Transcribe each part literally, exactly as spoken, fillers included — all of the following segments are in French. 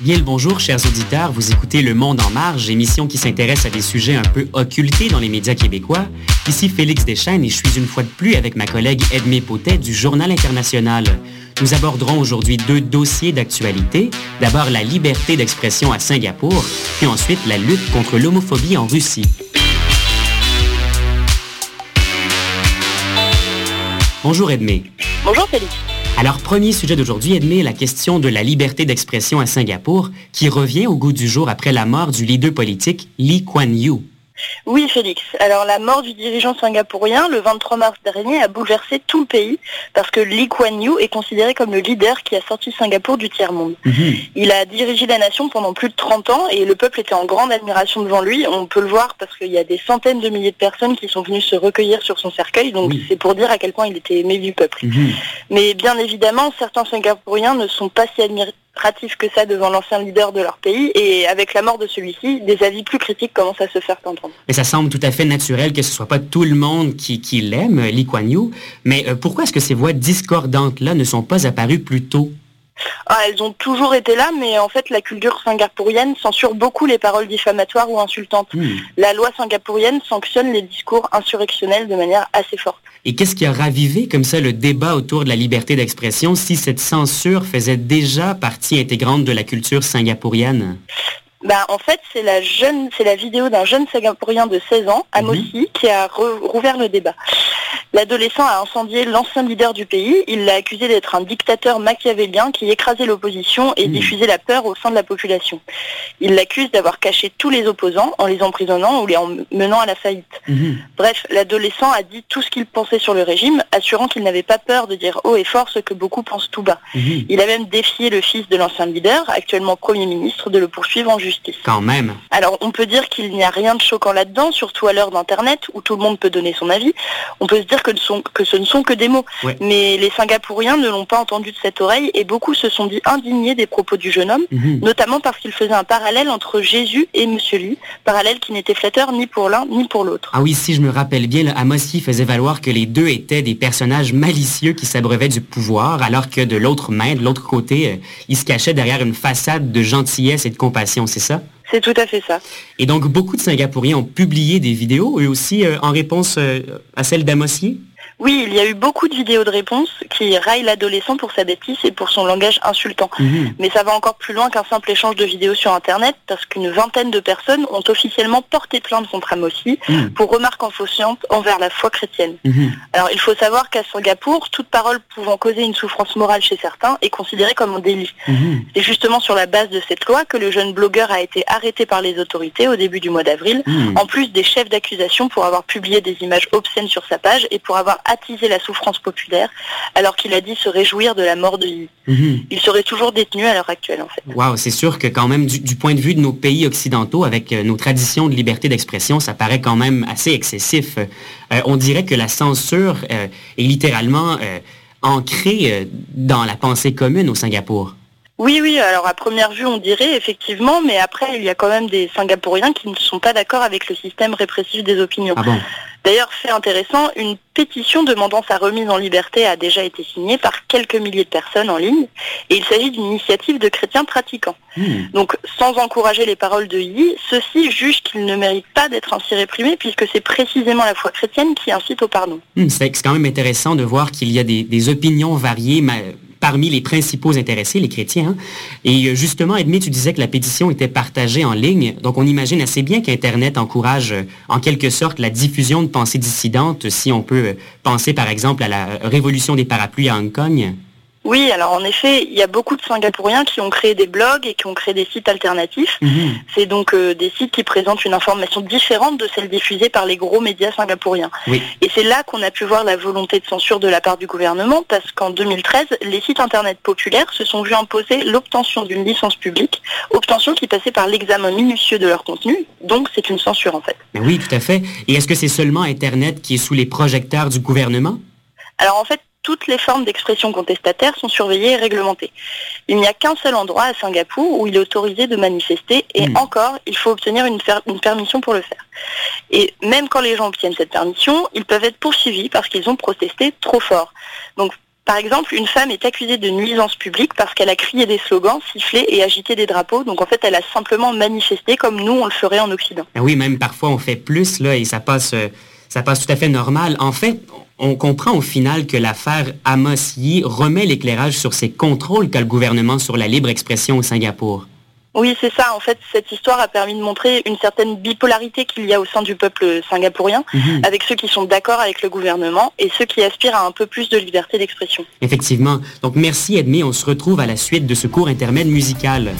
Bien le bonjour, chers auditeurs, vous écoutez Le Monde en marge, émission qui s'intéresse à des sujets un peu occultés dans les médias québécois. Ici Félix Deschênes et je suis une fois de plus avec ma collègue Edmée Potet du Journal international. Nous aborderons aujourd'hui deux dossiers d'actualité. D'abord, la liberté d'expression à Singapour, puis ensuite la lutte contre l'homophobie en Russie. Bonjour Edmée. Bonjour Félix. Alors, premier sujet d'aujourd'hui, Edmée, la question de la liberté d'expression à Singapour, qui revient au goût du jour après la mort du leader politique Lee Kuan Yew. Oui, Félix. Alors, la mort du dirigeant singapourien, le vingt-trois mars dernier, a bouleversé tout le pays, parce que Lee Kuan Yew est considéré comme le leader qui a sorti Singapour du tiers-monde. Mm-hmm. Il a dirigé la nation pendant plus de trente ans, et le peuple était en grande admiration devant lui. On peut le voir parce qu'il y a des centaines de milliers de personnes qui sont venues se recueillir sur son cercueil, donc oui. C'est pour dire à quel point il était aimé du peuple. Mm-hmm. Mais bien évidemment, certains Singapouriens ne sont pas si admiratifs que ça devant l'ancien leader de leur pays, et avec la mort de celui-ci, des avis plus critiques commencent à se faire entendre. Mais ça semble tout à fait naturel que ce ne soit pas tout le monde qui, qui l'aime, Lee Kuan Yew, mais euh, pourquoi est-ce que ces voix discordantes-là ne sont pas apparues plus tôt? Ah, elles ont toujours été là, mais en fait la culture singapourienne censure beaucoup les paroles diffamatoires ou insultantes. Mmh. La loi singapourienne sanctionne les discours insurrectionnels de manière assez forte. Et qu'est-ce qui a ravivé comme ça le débat autour de la liberté d'expression si cette censure faisait déjà partie intégrante de la culture singapourienne ? Bah, en fait, c'est la jeune, c'est la vidéo d'un jeune Singapourien de seize ans, Amos Yee, qui a re- rouvert le débat. L'adolescent a incendié l'ancien leader du pays. Il l'a accusé d'être un dictateur machiavélien qui écrasait l'opposition et mmh. diffusait la peur au sein de la population. Il l'accuse d'avoir caché tous les opposants en les emprisonnant ou les menant à la faillite. Mmh. Bref, l'adolescent a dit tout ce qu'il pensait sur le régime, assurant qu'il n'avait pas peur de dire haut et fort ce que beaucoup pensent tout bas. Mmh. Il a même défié le fils de l'ancien leader, actuellement Premier ministre, de le poursuivre en justice. Quand même. Alors, on peut dire qu'il n'y a rien de choquant là-dedans, surtout à l'heure d'Internet, où tout le monde peut donner son avis. On peut se dire que, sont, que ce ne sont que des mots. Ouais. Mais les Singapouriens ne l'ont pas entendu de cette oreille, et beaucoup se sont dit indignés des propos du jeune homme, mmh. notamment parce qu'il faisait un parallèle entre Jésus et M. Lee, parallèle qui n'était flatteur ni pour l'un ni pour l'autre. Ah oui, si je me rappelle bien, Amos Yee faisait valoir que les deux étaient des personnages malicieux qui s'abreuvaient du pouvoir, alors que de l'autre main, de l'autre côté, euh, ils se cachaient derrière une façade de gentillesse et de compassion, c'est ça? C'est tout à fait ça. Et donc, beaucoup de Singapouriens ont publié des vidéos, eux aussi, euh, en réponse euh, à celle d'Amos Yee? Oui, il y a eu beaucoup de vidéos de réponses qui raillent l'adolescent pour sa bêtise et pour son langage insultant. Mmh. Mais ça va encore plus loin qu'un simple échange de vidéos sur Internet, parce qu'une vingtaine de personnes ont officiellement porté plainte contre Amos Yee mmh. pour remarques infaustiantes envers la foi chrétienne. Mmh. Alors, il faut savoir qu'à Singapour, toute parole pouvant causer une souffrance morale chez certains est considérée comme un délit. Mmh. C'est justement sur la base de cette loi que le jeune blogueur a été arrêté par les autorités au début du mois d'avril, mmh. en plus des chefs d'accusation pour avoir publié des images obscènes sur sa page et pour avoir attiser la souffrance populaire, alors qu'il a dit se réjouir de la mort de Yee. Mmh. Il serait toujours détenu à l'heure actuelle, en fait. Wow, c'est sûr que quand même, du, du point de vue de nos pays occidentaux, avec euh, nos traditions de liberté d'expression, ça paraît quand même assez excessif. Euh, on dirait que la censure euh, est littéralement euh, ancrée euh, dans la pensée commune au Singapour. Oui, oui, alors à première vue, on dirait, effectivement, mais après, il y a quand même des Singapouriens qui ne sont pas d'accord avec le système répressif des opinions. Ah bon? D'ailleurs, fait intéressant, une pétition demandant sa remise en liberté a déjà été signée par quelques milliers de personnes en ligne, et il s'agit d'une initiative de chrétiens pratiquants. Mmh. Donc, sans encourager les paroles de Yee, ceux-ci jugent qu'ils ne méritent pas d'être ainsi réprimés, puisque c'est précisément la foi chrétienne qui incite au pardon. Mmh, c'est quand même intéressant de voir qu'il y a des, des opinions variées, mais... parmi les principaux intéressés, les chrétiens. Et justement, Edmée, tu disais que la pétition était partagée en ligne. Donc, on imagine assez bien qu'Internet encourage, en quelque sorte, la diffusion de pensées dissidentes, si on peut penser, par exemple, à la révolution des parapluies à Hong Kong. Oui, alors en effet, il y a beaucoup de Singapouriens qui ont créé des blogs et qui ont créé des sites alternatifs. Mmh. C'est donc euh, des sites qui présentent une information différente de celle diffusée par les gros médias singapouriens. Oui. Et c'est là qu'on a pu voir la volonté de censure de la part du gouvernement, parce qu'en deux mille treize, les sites internet populaires se sont vus imposer l'obtention d'une licence publique, obtention qui passait par l'examen minutieux de leur contenu, donc c'est une censure en fait. Oui, tout à fait. Et est-ce que c'est seulement Internet qui est sous les projecteurs du gouvernement? Alors en fait, toutes les formes d'expression contestataire sont surveillées et réglementées. Il n'y a qu'un seul endroit à Singapour où il est autorisé de manifester, et mmh. encore, il faut obtenir une, fer- une permission pour le faire. Et même quand les gens obtiennent cette permission, ils peuvent être poursuivis parce qu'ils ont protesté trop fort. Donc, par exemple, une femme est accusée de nuisance publique parce qu'elle a crié des slogans, sifflé et agité des drapeaux. Donc en fait, elle a simplement manifesté comme nous, on le ferait en Occident. Ah oui, même parfois, on fait plus là et ça passe, ça passe tout à fait normal. En fait, on comprend au final que l'affaire Amos Yee remet l'éclairage sur ces contrôles qu'a le gouvernement sur la libre expression au Singapour. Oui, c'est ça. En fait, cette histoire a permis de montrer une certaine bipolarité qu'il y a au sein du peuple singapourien, mmh. avec ceux qui sont d'accord avec le gouvernement et ceux qui aspirent à un peu plus de liberté d'expression. Effectivement. Donc, merci Edmée. On se retrouve à la suite de ce court intermède musical.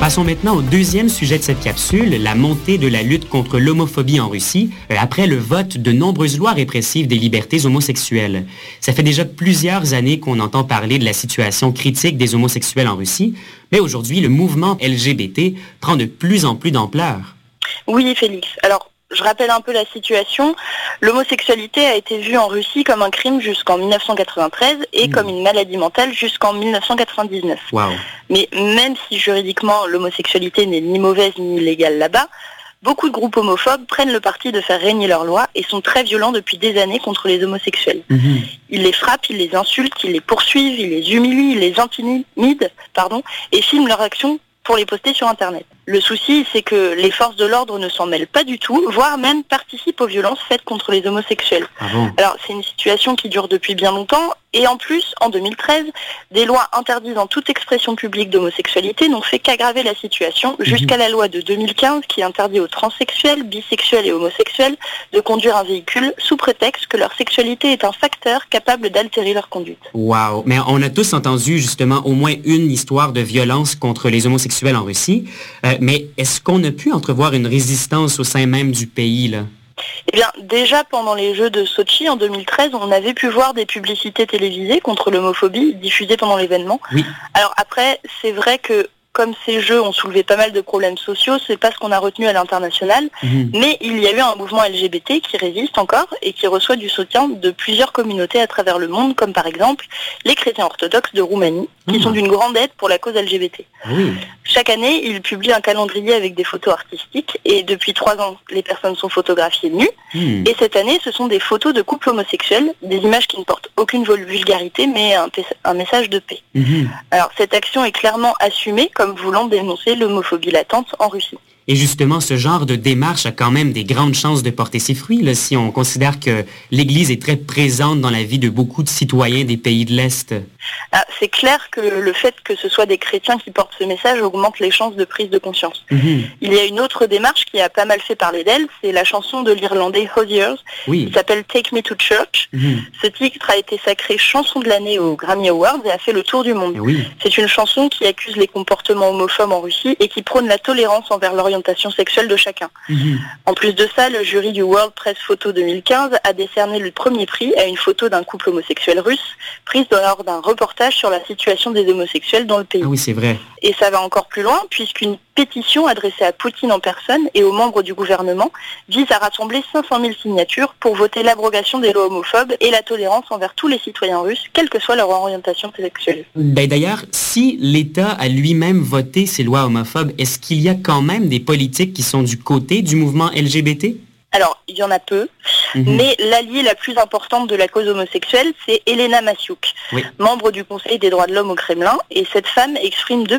Passons maintenant au deuxième sujet de cette capsule, la montée de la lutte contre l'homophobie en Russie, après le vote de nombreuses lois répressives des libertés homosexuelles. Ça fait déjà plusieurs années qu'on entend parler de la situation critique des homosexuels en Russie, mais aujourd'hui, le mouvement L G B T prend de plus en plus d'ampleur. Oui, Félix. Alors, je rappelle un peu la situation. L'homosexualité a été vue en Russie comme un crime jusqu'en dix-neuf cent quatre-vingt-treize et mmh. comme une maladie mentale jusqu'en dix-neuf cent quatre-vingt-dix-neuf. Wow. Mais même si juridiquement l'homosexualité n'est ni mauvaise ni illégale là-bas, beaucoup de groupes homophobes prennent le parti de faire régner leurs lois et sont très violents depuis des années contre les homosexuels. Mmh. Ils les frappent, ils les insultent, ils les poursuivent, ils les humilient, ils les intimident, pardon, et filment leurs actions pour les poster sur Internet. Le souci, c'est que les forces de l'ordre ne s'en mêlent pas du tout, voire même participent aux violences faites contre les homosexuels. Ah bon? Alors, c'est une situation qui dure depuis bien longtemps, et en plus, en deux mille treize, des lois interdisant toute expression publique d'homosexualité n'ont fait qu'aggraver la situation, mmh. jusqu'à la loi de deux mille quinze qui interdit aux transsexuels, bisexuels et homosexuels de conduire un véhicule sous prétexte que leur sexualité est un facteur capable d'altérer leur conduite. Wow! Mais on a tous entendu, justement, au moins une histoire de violence contre les homosexuels en Russie. Euh, Mais est-ce qu'on a pu entrevoir une résistance au sein même du pays, là? Eh bien, déjà pendant les Jeux de Sotchi en deux mille treize, on avait pu voir des publicités télévisées contre l'homophobie diffusées pendant l'événement. Oui. Alors après, c'est vrai que comme ces Jeux ont soulevé pas mal de problèmes sociaux, c'est pas ce qu'on a retenu à l'international, mmh. mais il y a eu un mouvement L G B T qui résiste encore et qui reçoit du soutien de plusieurs communautés à travers le monde, comme par exemple les chrétiens orthodoxes de Roumanie, mmh. qui sont d'une grande aide pour la cause L G B T. Mmh. Chaque année, ils publient un calendrier avec des photos artistiques, et depuis trois ans, les personnes sont photographiées nues, mmh. et cette année, ce sont des photos de couples homosexuels, des images qui ne portent aucune vulgarité, mais un, pe- un message de paix. Mmh. Alors, cette action est clairement assumée comme voulant dénoncer l'homophobie latente en Russie. Et justement, ce genre de démarche a quand même des grandes chances de porter ses fruits, là, si on considère que l'Église est très présente dans la vie de beaucoup de citoyens des pays de l'Est. Ah, c'est clair que le fait que ce soit des chrétiens qui portent ce message augmente les chances de prise de conscience. Mm-hmm. Il y a une autre démarche qui a pas mal fait parler d'elle, c'est la chanson de l'Irlandais Hozier, oui. qui s'appelle « Take Me to Church mm-hmm. ». Ce titre a été sacré chanson de l'année aux Grammy Awards et a fait le tour du monde. Oui. C'est une chanson qui accuse les comportements homophobes en Russie et qui prône la tolérance envers l'orientation sexuelle de chacun. Mm-hmm. En plus de ça, le jury du World Press Photo deux mille quinze a décerné le premier prix à une photo d'un couple homosexuel russe, prise lors d'un reportage sur la situation des homosexuels dans le pays. Ah oui, c'est vrai. Et ça va encore plus loin, puisqu'une pétition adressée à Poutine en personne et aux membres du gouvernement vise à rassembler cinq cent mille signatures pour voter l'abrogation des lois homophobes et la tolérance envers tous les citoyens russes, quelle que soit leur orientation sexuelle. Ben d'ailleurs, si l'État a lui-même voté ces lois homophobes, est-ce qu'il y a quand même des politiques qui sont du côté du mouvement L G B T? Alors, il y en a peu, mmh. mais l'alliée la plus importante de la cause homosexuelle, c'est Elena Massiouk, oui. membre du Conseil des droits de l'homme au Kremlin, et cette femme exprime de,